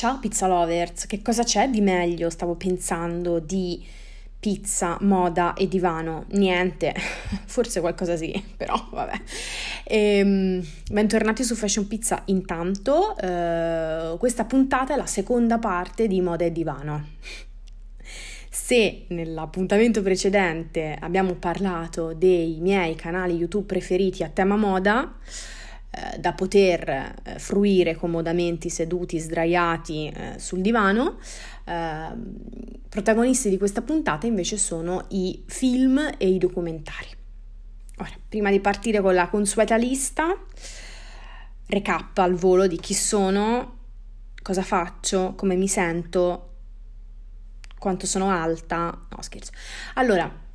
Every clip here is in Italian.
Ciao pizza lovers, che cosa c'è di meglio, stavo pensando, di pizza, moda e divano? Niente, forse qualcosa sì, però vabbè. Bentornati su Fashion Pizza intanto, questa puntata è la seconda parte di Moda e Divano. Se nell'appuntamento precedente abbiamo parlato dei miei canali YouTube preferiti a tema moda, da poter fruire comodamente seduti, sdraiati sul divano, protagonisti di questa puntata invece sono i film e i documentari. Ora, prima di partire con la consueta lista, recap al volo di chi sono, cosa faccio, come mi sento, quanto sono alta. No, scherzo. Allora,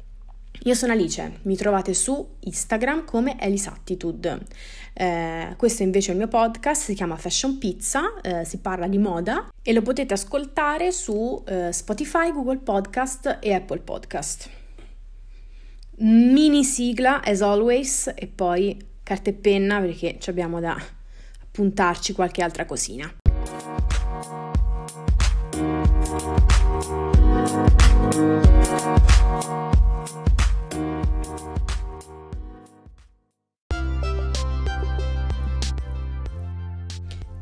io sono Alice, mi trovate su Instagram come Elisattitude. Questo invece è il mio podcast, si chiama Fashion Pizza, si parla di moda e lo potete ascoltare su Spotify, Google Podcast e Apple Podcast. Mini sigla, as always, e poi carta e penna perché ci abbiamo da appuntarci qualche altra cosina.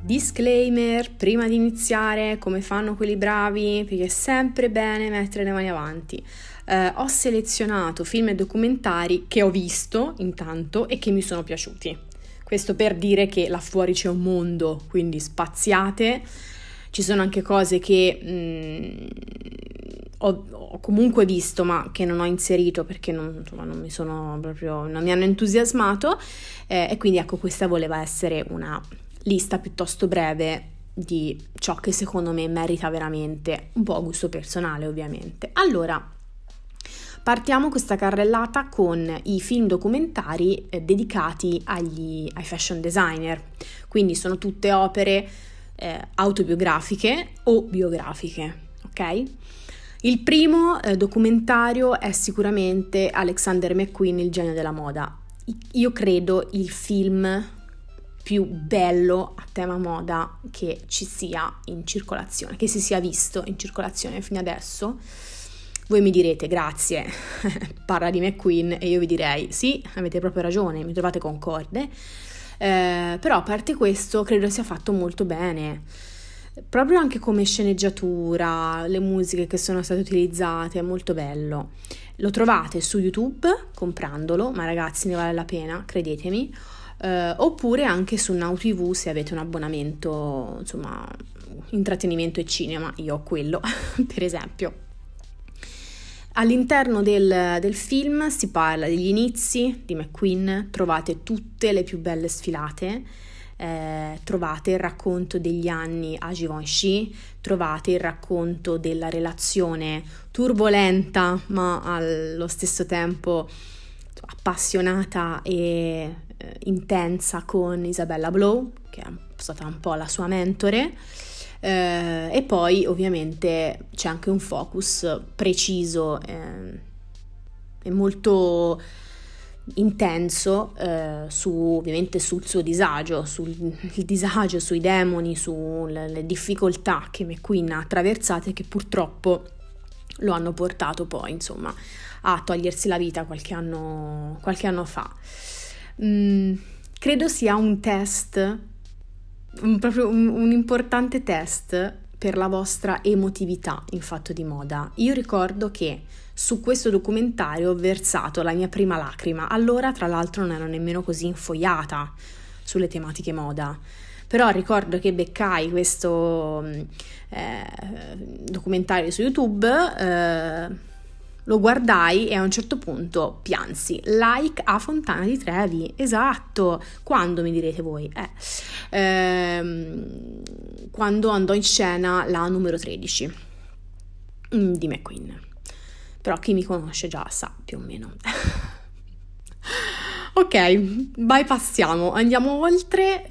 Disclaimer, prima di iniziare, come fanno quelli bravi, perché è sempre bene mettere le mani avanti. Ho selezionato film e documentari che ho visto intanto e che mi sono piaciuti. Questo per dire che là fuori c'è un mondo, quindi spaziate. Ci sono anche cose che ho comunque visto ma che non ho inserito perché non mi hanno entusiasmato, e quindi ecco, questa voleva essere una lista piuttosto breve di ciò che secondo me merita veramente, un po' a gusto personale ovviamente. Allora, partiamo questa carrellata con i film documentari dedicati ai fashion designer, quindi sono tutte opere autobiografiche o biografiche, ok? Il primo documentario è sicuramente Alexander McQueen, il genio della moda. Io credo il film più bello a tema moda che ci sia in circolazione, che si sia visto in circolazione fino adesso. Voi mi direte grazie, parla di McQueen, e io vi direi sì, avete proprio ragione, mi trovate concorde, però a parte questo credo sia fatto molto bene, proprio anche come sceneggiatura, le musiche che sono state utilizzate, è molto bello. Lo trovate su YouTube comprandolo, ma ragazzi ne vale la pena, credetemi. Oppure anche su Now TV se avete un abbonamento, insomma, intrattenimento e cinema, io ho quello per esempio. All'interno del film si parla degli inizi di McQueen, trovate tutte le più belle sfilate, trovate il racconto degli anni a Givenchy, trovate il racconto della relazione turbolenta ma allo stesso tempo appassionata e intensa con Isabella Blow, che è stata un po' la sua mentore, e poi ovviamente c'è anche un focus preciso e molto intenso ovviamente sul suo disagio, sui demoni, sulle difficoltà che McQueen ha attraversato e che purtroppo lo hanno portato poi, insomma, a togliersi la vita qualche anno fa. Credo sia un test, un importante test per la vostra emotività in fatto di moda. Io ricordo che su questo documentario ho versato la mia prima lacrima. Allora, tra l'altro, non ero nemmeno così infogliata sulle tematiche moda, però ricordo che beccai questo documentario su YouTube, lo guardai e a un certo punto piansi, like a Fontana di Trevi, esatto, quando mi direte voi, quando andò in scena la numero 13 di McQueen, però chi mi conosce già sa più o meno. Ok, bypassiamo, andiamo oltre,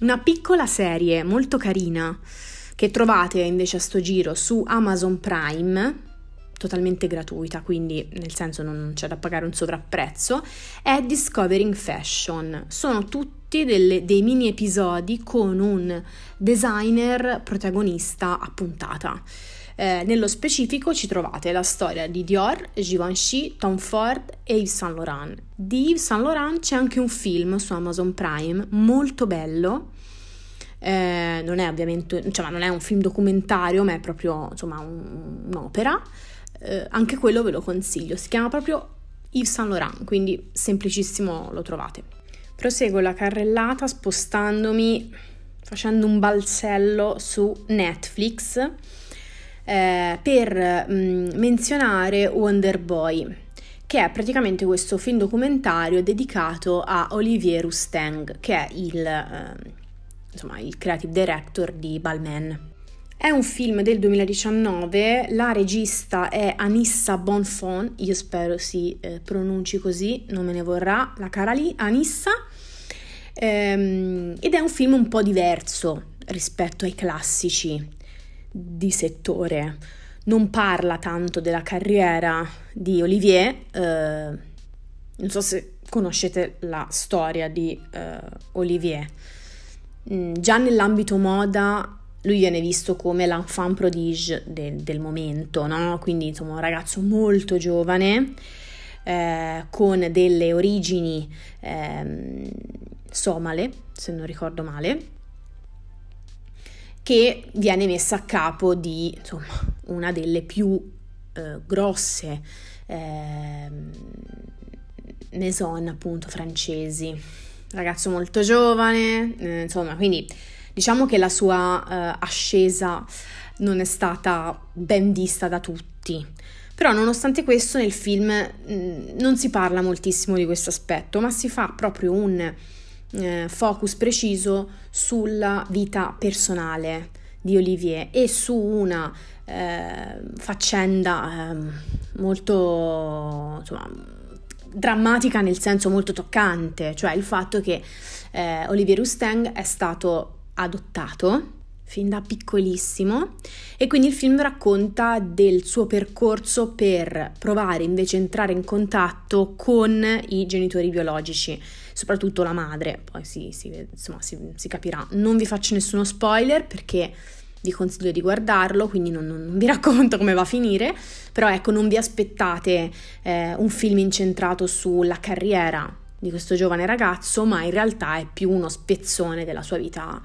una piccola serie molto carina che trovate invece a sto giro su Amazon Prime, totalmente gratuita, quindi nel senso non c'è da pagare un sovrapprezzo, è Discovering Fashion. Sono tutte tutti dei mini episodi con un designer protagonista a puntata. Nello specifico ci trovate la storia di Dior, Givenchy, Tom Ford e Yves Saint Laurent. Di Yves Saint Laurent c'è anche un film su Amazon Prime molto bello, non è ovviamente, cioè, non è un film documentario, ma è proprio, insomma, un'opera. Anche quello ve lo consiglio, si chiama proprio Yves Saint Laurent, quindi semplicissimo, lo trovate. Proseguo la carrellata spostandomi, facendo un balzello su Netflix, per menzionare Wonder Boy, che è praticamente questo film documentario dedicato a Olivier Rousteing, che è il creative director di Balmain. È un film del 2019, la regista è Anissa Bonfon, io spero si pronunci così, non me ne vorrà la cara lì, Anissa, ed è un film un po' diverso rispetto ai classici di settore. Non parla tanto della carriera di Olivier, non so se conoscete la storia di Olivier. Già nell'ambito moda lui viene visto come l'enfant prodige del momento, no? Quindi, insomma, un ragazzo molto giovane, con delle origini somale, se non ricordo male, che viene messa a capo di, insomma, una delle più grosse maison, appunto, francesi. Ragazzo molto giovane, insomma, quindi diciamo che la sua ascesa non è stata ben vista da tutti. Però nonostante questo nel film non si parla moltissimo di questo aspetto, ma si fa proprio un focus preciso sulla vita personale di Olivier e su una faccenda molto, insomma, drammatica, nel senso molto toccante, cioè il fatto che Olivier Rousteing è stato adottato fin da piccolissimo, e quindi il film racconta del suo percorso per provare invece a entrare in contatto con i genitori biologici, soprattutto la madre. Poi si capirà. Non vi faccio nessuno spoiler perché vi consiglio di guardarlo, quindi non vi racconto come va a finire, però ecco, non vi aspettate un film incentrato sulla carriera di questo giovane ragazzo, ma in realtà è più uno spezzone della sua vita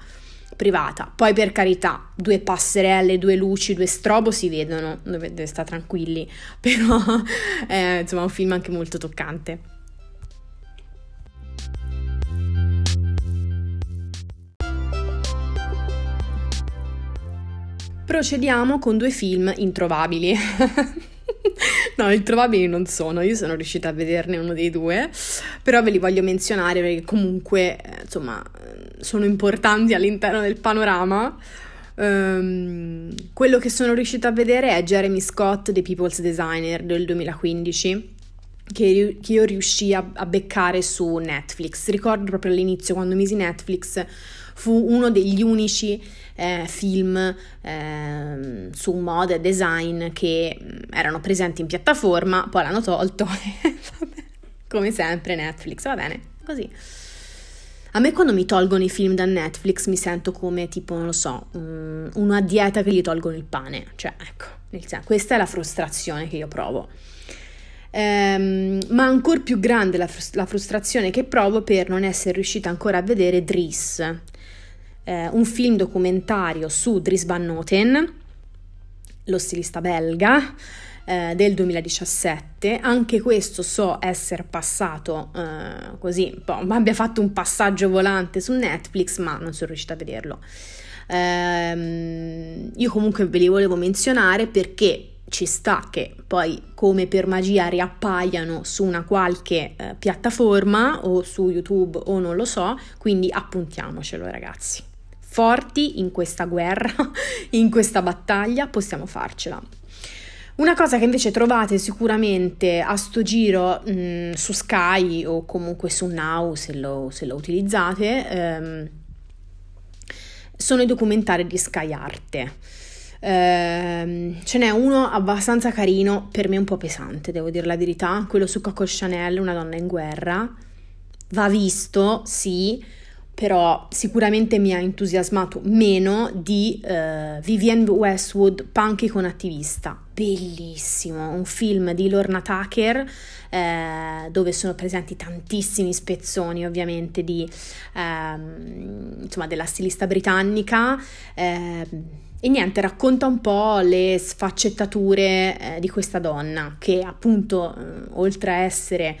privata. Poi, per carità, due passerelle, due luci, due strobo si vedono, dovete stare tranquilli, però insomma, è un film anche molto toccante. Procediamo con due film introvabili. No, introvabili non sono, io sono riuscita a vederne uno dei due, però ve li voglio menzionare perché comunque, insomma, sono importanti all'interno del panorama. Quello che sono riuscita a vedere è Jeremy Scott, The People's Designer, del 2015, che io riuscii a beccare su Netflix. Ricordo proprio all'inizio, quando misi Netflix, fu uno degli unici film su moda e design che erano presenti in piattaforma, poi l'hanno tolto, come sempre Netflix, va bene, così. A me quando mi tolgono i film da Netflix mi sento come, tipo, non lo so, una dieta che gli tolgono il pane, cioè, ecco, nel senso, questa è la frustrazione che io provo. Ma ancora più grande la frustrazione che provo per non essere riuscita ancora a vedere Dries, un film documentario su Dries Van Noten, lo stilista belga, del 2017. Anche questo so essere passato così, un po', abbia fatto un passaggio volante su Netflix, ma non sono riuscita a vederlo. Io comunque ve li volevo menzionare perché ci sta che poi, come per magia, riappaiano su una qualche piattaforma o su YouTube o non lo so, quindi appuntiamocelo, ragazzi. Forti in questa guerra, in questa battaglia, possiamo farcela. Una cosa che invece trovate sicuramente a sto giro su Sky o comunque su Now, se lo utilizzate, sono i documentari di Sky Arte. Ce n'è uno abbastanza carino, per me un po' pesante, devo dire la verità, quello su Coco Chanel, una donna in guerra, va visto, sì, però sicuramente mi ha entusiasmato meno di Vivienne Westwood, Punk con attivista, bellissimo, un film di Lorna Tucker dove sono presenti tantissimi spezzoni ovviamente di insomma della stilista britannica, e niente, racconta un po' le sfaccettature di questa donna che appunto oltre a essere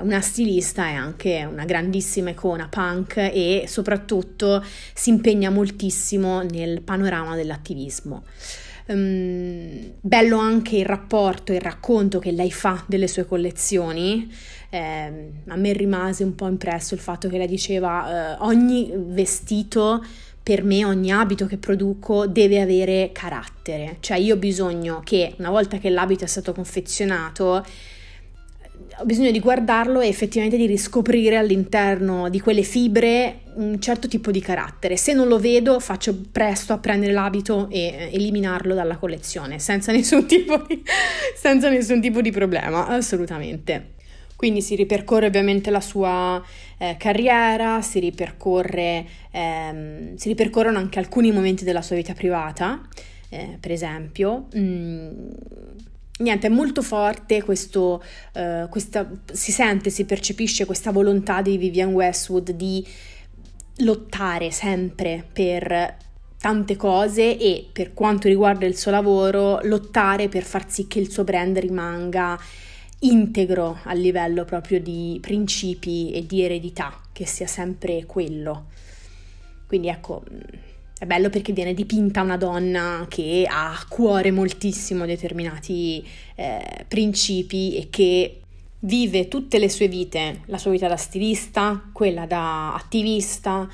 una stilista è anche una grandissima icona punk e soprattutto si impegna moltissimo nel panorama dell'attivismo. Bello anche il rapporto e il racconto che lei fa delle sue collezioni. A me rimase un po' impresso il fatto che lei diceva ogni vestito, per me ogni abito che produco deve avere carattere, cioè io ho bisogno che una volta che l'abito è stato confezionato ho bisogno di guardarlo e effettivamente di riscoprire all'interno di quelle fibre un certo tipo di carattere. Se non lo vedo faccio presto a prendere l'abito e eliminarlo dalla collezione senza nessun tipo di problema, assolutamente. Quindi si ripercorre ovviamente la sua carriera, si ripercorrono anche alcuni momenti della sua vita privata, per esempio. Niente, è molto forte questo, si percepisce questa volontà di Vivienne Westwood di lottare sempre per tante cose e, per quanto riguarda il suo lavoro, lottare per far sì che il suo brand rimanga integro a livello proprio di principi e di eredità, che sia sempre quello. Quindi ecco, è bello perché viene dipinta una donna che ha a cuore moltissimo determinati principi e che vive tutte le sue vite, la sua vita da stilista, quella da attivista,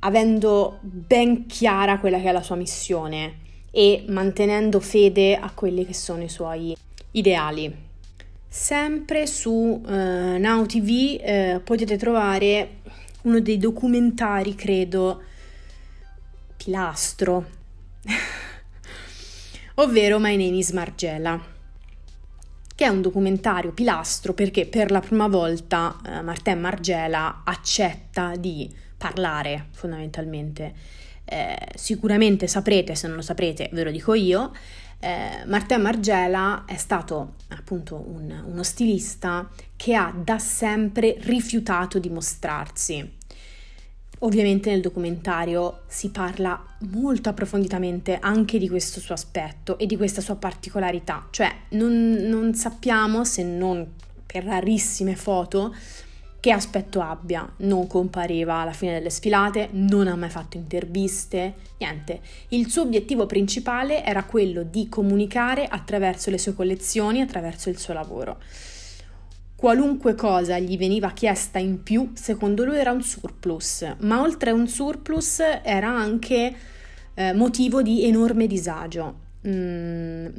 avendo ben chiara quella che è la sua missione e mantenendo fede a quelli che sono i suoi ideali. Sempre su Now TV potete trovare uno dei documentari, credo, pilastro, ovvero My Name is Margiela, che è un documentario pilastro perché per la prima volta Martin Margiela accetta di parlare fondamentalmente. Sicuramente saprete, se non lo saprete ve lo dico io, Martin Margiela è stato appunto uno stilista che ha da sempre rifiutato di mostrarsi. Ovviamente nel documentario si parla molto approfonditamente anche di questo suo aspetto e di questa sua particolarità, cioè non sappiamo, se non per rarissime foto, che aspetto abbia. Non compareva alla fine delle sfilate, non ha mai fatto interviste, niente. Il suo obiettivo principale era quello di comunicare attraverso le sue collezioni, attraverso il suo lavoro. Qualunque cosa gli veniva chiesta in più, secondo lui era un surplus, ma oltre a un surplus era anche motivo di enorme disagio. Non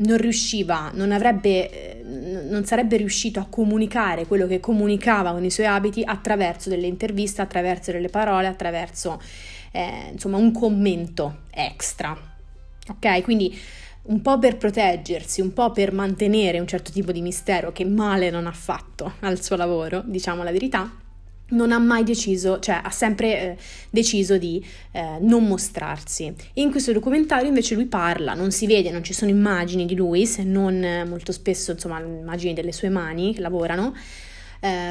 sarebbe riuscito a comunicare quello che comunicava con i suoi abiti attraverso delle interviste, attraverso delle parole, attraverso insomma un commento extra. Ok, quindi un po' per proteggersi, un po' per mantenere un certo tipo di mistero che male non ha fatto al suo lavoro, diciamo la verità, non ha mai deciso, cioè ha sempre deciso di non mostrarsi. In questo documentario invece lui parla, non si vede, non ci sono immagini di lui, se non molto spesso insomma immagini delle sue mani che lavorano,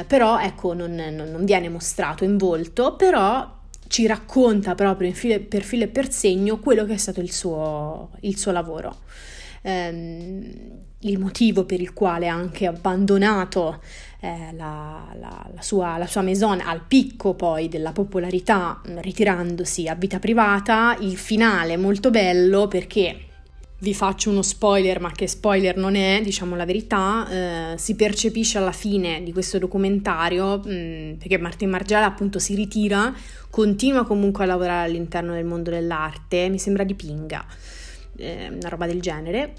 però ecco non viene mostrato in volto, però ci racconta proprio per filo e per segno quello che è stato il suo lavoro, il motivo per il quale ha anche abbandonato la sua maison al picco poi della popolarità, ritirandosi a vita privata. Il finale molto bello perché, vi faccio uno spoiler, ma che spoiler non è, diciamo la verità, si percepisce alla fine di questo documentario, perché Martin Margiela appunto si ritira, continua comunque a lavorare all'interno del mondo dell'arte, mi sembra dipinga, una roba del genere,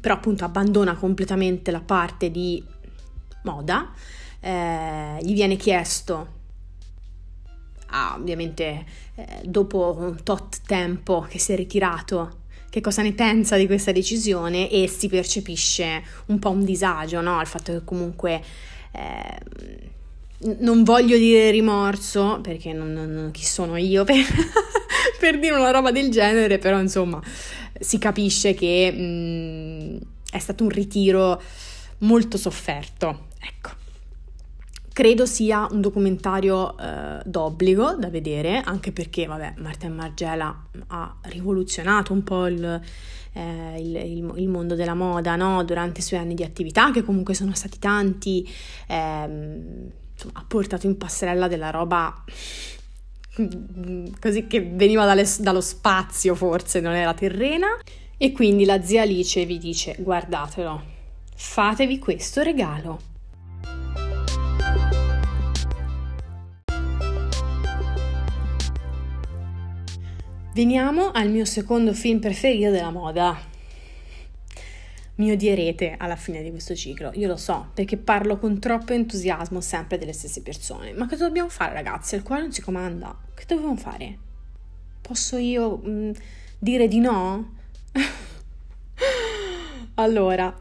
però appunto abbandona completamente la parte di moda. Gli viene chiesto, ovviamente dopo un tot tempo che si è ritirato, che cosa ne pensa di questa decisione, e si percepisce un po' un disagio, no? Al fatto che comunque non voglio dire rimorso, perché non chi sono io per dire una roba del genere, però insomma si capisce che è stato un ritiro molto sofferto, ecco. Credo sia un documentario d'obbligo da vedere, anche perché, vabbè, Martin Margiela ha rivoluzionato un po' il mondo della moda, no? Durante i suoi anni di attività, che comunque sono stati tanti, ha portato in passerella della roba così che veniva dallo spazio, forse, non era terrena. E quindi la zia Alice vi dice: guardatelo, fatevi questo regalo. Veniamo al mio secondo film preferito della moda. Mi odierete alla fine di questo ciclo, io lo so, perché parlo con troppo entusiasmo sempre delle stesse persone. Ma che dobbiamo fare, ragazzi? Il cuore non si comanda. Che dobbiamo fare? Posso io dire di no? Allora,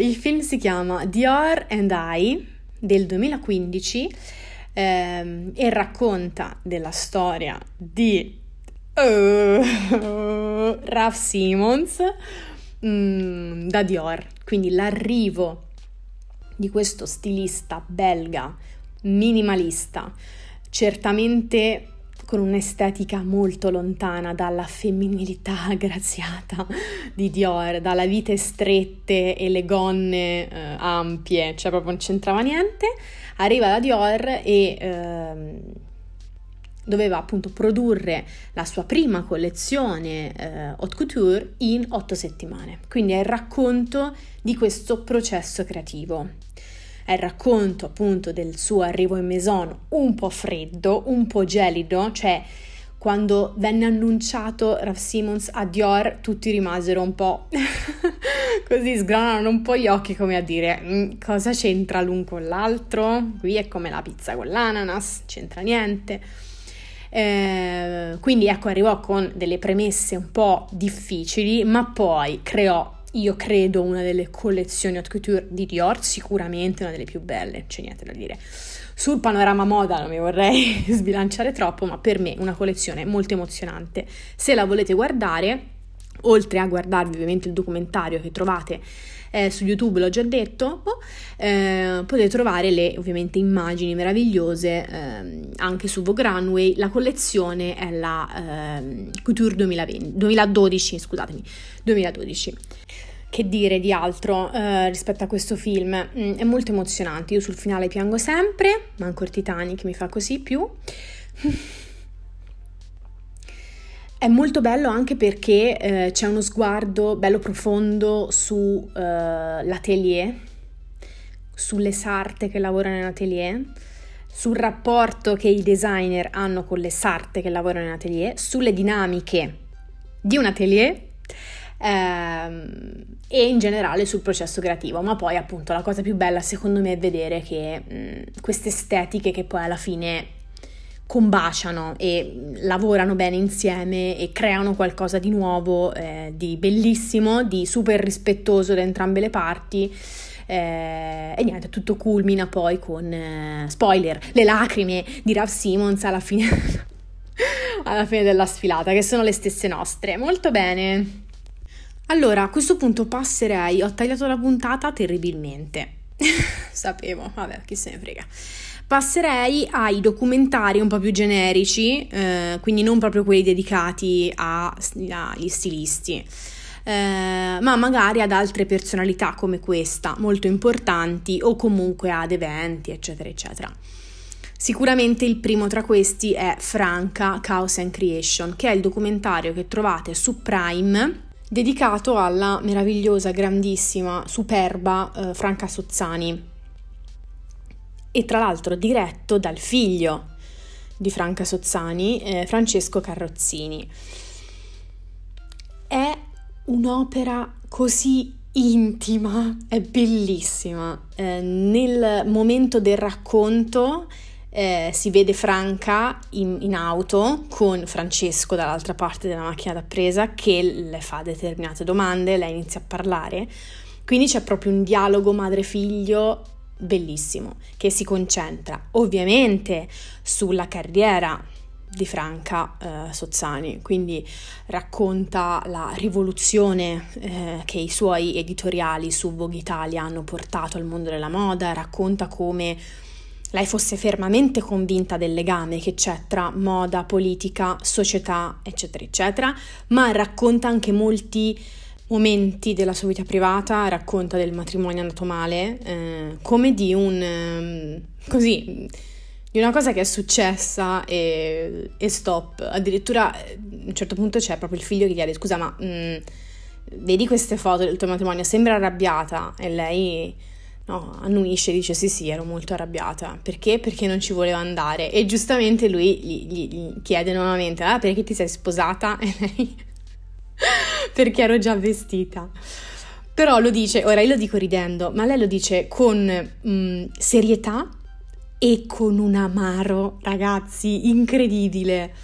il film si chiama Dior and I del 2015 e racconta della storia di Raf Simons da Dior, quindi l'arrivo di questo stilista belga minimalista, certamente con un'estetica molto lontana dalla femminilità graziata di Dior, dalle vite strette e le gonne ampie, cioè proprio non c'entrava niente. Arriva da Dior e doveva appunto produrre la sua prima collezione haute couture in 8 settimane. Quindi è il racconto di questo processo creativo, è il racconto appunto del suo arrivo in maison un po' freddo, un po' gelido, cioè quando venne annunciato Raf Simons a Dior tutti rimasero un po' così, sgranarono un po' gli occhi come a dire: cosa c'entra l'un con l'altro? Qui è come la pizza con l'ananas, c'entra niente. Quindi ecco, arrivò con delle premesse un po' difficili, ma poi creò, io credo, una delle collezioni haute couture di Dior, sicuramente una delle più belle, c'è niente da dire. Sul panorama moda non mi vorrei sbilanciare troppo, ma per me una collezione molto emozionante. Se la volete guardare, oltre a guardarvi ovviamente il documentario che trovate su YouTube, l'ho già detto, potete trovare le ovviamente immagini meravigliose anche su Vogue Runway. La collezione è la Couture 2012. Che dire di altro rispetto a questo film? È molto emozionante, io sul finale piango sempre, manco il Titanic mi fa così più. È molto bello anche perché c'è uno sguardo bello profondo su l'atelier, sulle sarte che lavorano in atelier, sul rapporto che i designer hanno con le sarte che lavorano in atelier, sulle dinamiche di un atelier e in generale sul processo creativo. Ma poi appunto la cosa più bella secondo me è vedere che queste estetiche che poi alla fine combaciano e lavorano bene insieme e creano qualcosa di nuovo, di bellissimo, di super rispettoso da entrambe le parti, e niente, tutto culmina poi con spoiler, le lacrime di Raf Simons alla fine della sfilata, che sono le stesse nostre. Molto bene. Allora, a questo punto passerei, ho tagliato la puntata terribilmente sapevo, vabbè, chi se ne frega. Passerei ai documentari un po' più generici, quindi non proprio quelli dedicati agli stilisti, ma magari ad altre personalità come questa, molto importanti, o comunque ad eventi, eccetera, eccetera. Sicuramente il primo tra questi è Franca, Chaos and Creation, che è il documentario che trovate su Prime, dedicato alla meravigliosa, grandissima, superba Franca Sozzani. E tra l'altro diretto dal figlio di Franca Sozzani, Francesco Carrozzini. È un'opera così intima, è bellissima. Nel momento del racconto si vede Franca in auto con Francesco dall'altra parte della macchina da presa, che le fa determinate domande, lei inizia a parlare. Quindi c'è proprio un dialogo madre-figlio bellissimo, che si concentra ovviamente sulla carriera di Franca Sozzani, quindi racconta la rivoluzione che i suoi editoriali su Vogue Italia hanno portato al mondo della moda, racconta come lei fosse fermamente convinta del legame che c'è tra moda, politica, società, eccetera, eccetera, ma racconta anche molti momenti della sua vita privata, racconta del matrimonio andato male, come di di una cosa che è successa e stop. Addirittura a un certo punto c'è proprio il figlio che chiede: scusa, ma vedi queste foto del tuo matrimonio, sembra arrabbiata? E lei no, annuisce e dice sì, ero molto arrabbiata. Perché? Perché non ci voleva andare. E giustamente lui gli chiede nuovamente: ah, perché ti sei sposata? E lei perché ero già vestita. Però lo dice, ora io lo dico ridendo, ma lei lo dice con serietà e con un amaro, ragazzi, incredibile.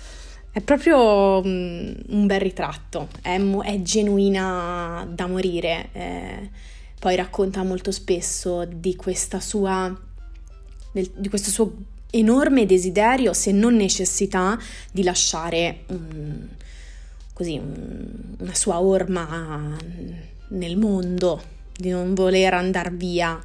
È proprio un bel ritratto, è genuina da morire. Poi racconta molto spesso di questo suo enorme desiderio, se non necessità, di lasciare una sua orma nel mondo, di non voler andare via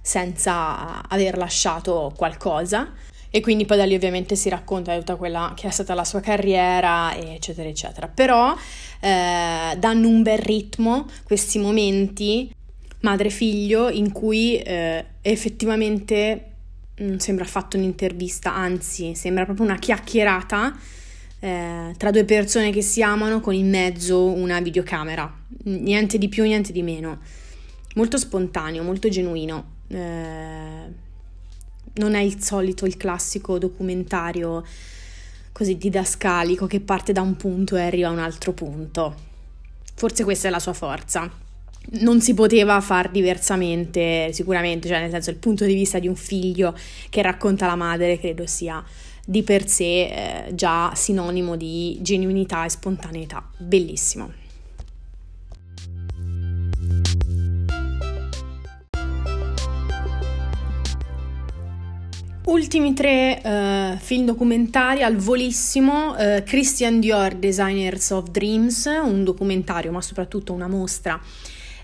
senza aver lasciato qualcosa. E quindi poi da lì ovviamente si racconta di tutta quella che è stata la sua carriera, eccetera eccetera. Però danno un bel ritmo questi momenti madre figlio in cui effettivamente non sembra affatto un'intervista, anzi sembra proprio una chiacchierata tra due persone che si amano, con in mezzo una videocamera, niente di più, niente di meno. Molto spontaneo, molto genuino, non è il classico documentario così didascalico che parte da un punto e arriva a un altro punto. Forse questa è la sua forza, non si poteva far diversamente sicuramente, cioè nel senso, il punto di vista di un figlio che racconta la madre credo sia di per sé già sinonimo di genuinità e spontaneità. Bellissimo. Ultimi tre film documentari al volissimo. Christian Dior, Designers of Dreams, un documentario ma soprattutto una mostra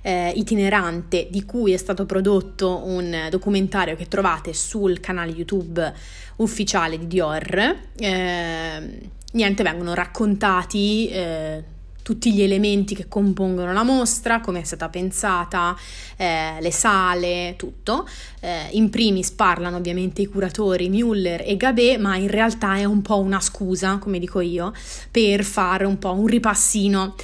itinerante di cui è stato prodotto un documentario che trovate sul canale YouTube ufficiale di Dior. Vengono raccontati tutti gli elementi che compongono la mostra, come è stata pensata, le sale, tutto. In primis parlano ovviamente i curatori Müller e Gabet, ma in realtà è un po' una scusa, come dico io, per fare un po' un ripassino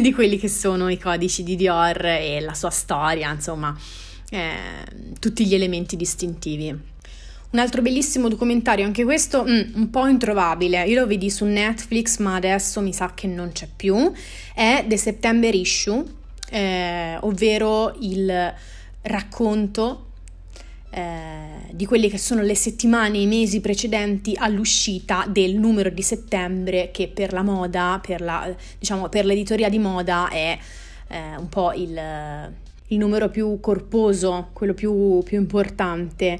di quelli che sono i codici di Dior e la sua storia, insomma, tutti gli elementi distintivi. Un altro bellissimo documentario, anche questo un po' introvabile, io lo vedi su Netflix ma adesso mi sa che non c'è più, è The September Issue, ovvero il racconto di quelle che sono le settimane e i mesi precedenti all'uscita del numero di settembre, che per la moda, per l'editoria di moda è un po' il numero più corposo, quello più importante.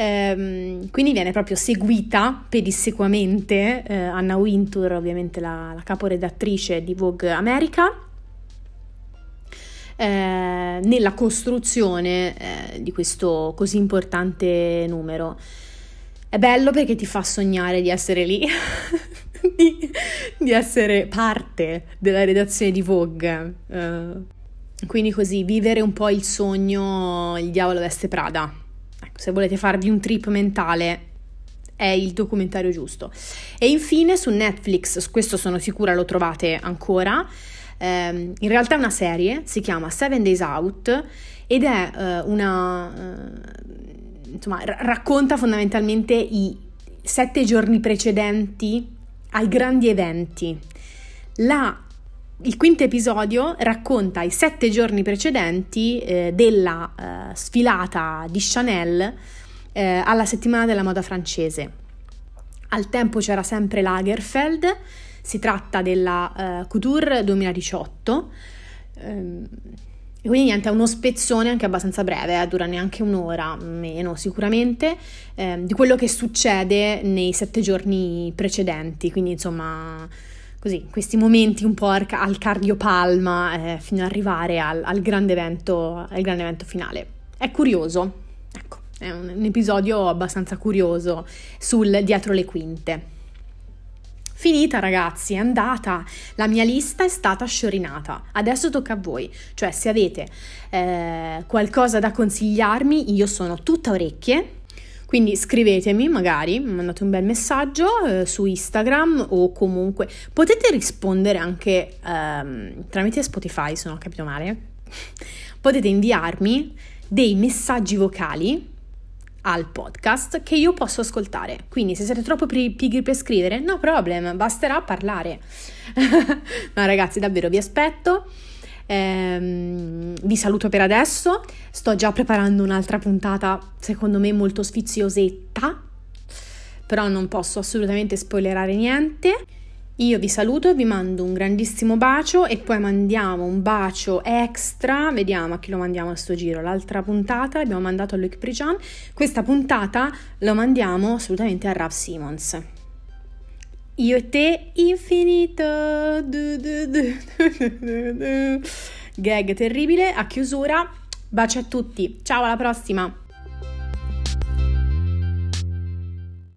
Quindi viene proprio seguita pedissequamente Anna Wintour, ovviamente la caporedattrice di Vogue America, nella costruzione di questo così importante numero. È bello perché ti fa sognare di essere lì, di essere parte della redazione di Vogue. Quindi così, vivere un po' il sogno, il diavolo veste Prada. Ecco, se volete farvi un trip mentale è il documentario giusto. E infine su Netflix, questo sono sicura lo trovate ancora, in realtà è una serie, si chiama 7 Days Out, ed è racconta fondamentalmente i 7 giorni precedenti ai grandi eventi. Il quinto episodio racconta i 7 giorni precedenti della sfilata di Chanel alla settimana della moda francese. Al tempo c'era sempre Lagerfeld, si tratta della Couture 2018, E quindi niente, è uno spezzone anche abbastanza breve, dura neanche un'ora, meno sicuramente, di quello che succede nei 7 giorni precedenti, quindi insomma così, questi momenti un po' al cardiopalma, fino ad arrivare al grande evento finale. È curioso, ecco, è un episodio abbastanza curioso sul dietro le quinte. Finita ragazzi, è andata, la mia lista è stata sciorinata, adesso tocca a voi, cioè se avete qualcosa da consigliarmi io sono tutta orecchie, quindi scrivetemi magari, mandate un bel messaggio su Instagram o comunque potete rispondere anche tramite Spotify se non ho capito male, potete inviarmi dei messaggi vocali al podcast che io posso ascoltare, quindi se siete troppo pigri per scrivere no problem, basterà parlare. Ma ragazzi davvero vi aspetto, vi saluto per adesso, sto già preparando un'altra puntata secondo me molto sfiziosetta, però non posso assolutamente spoilerare niente. Io vi saluto, vi mando un grandissimo bacio e poi mandiamo un bacio extra, vediamo a chi lo mandiamo a sto giro, l'altra puntata l'abbiamo mandato a Luc Prigent, questa puntata lo mandiamo assolutamente a Raf Simons. Io e te infinito, du, du, du, du, du, du. Gag terribile, a chiusura, bacio a tutti, ciao alla prossima!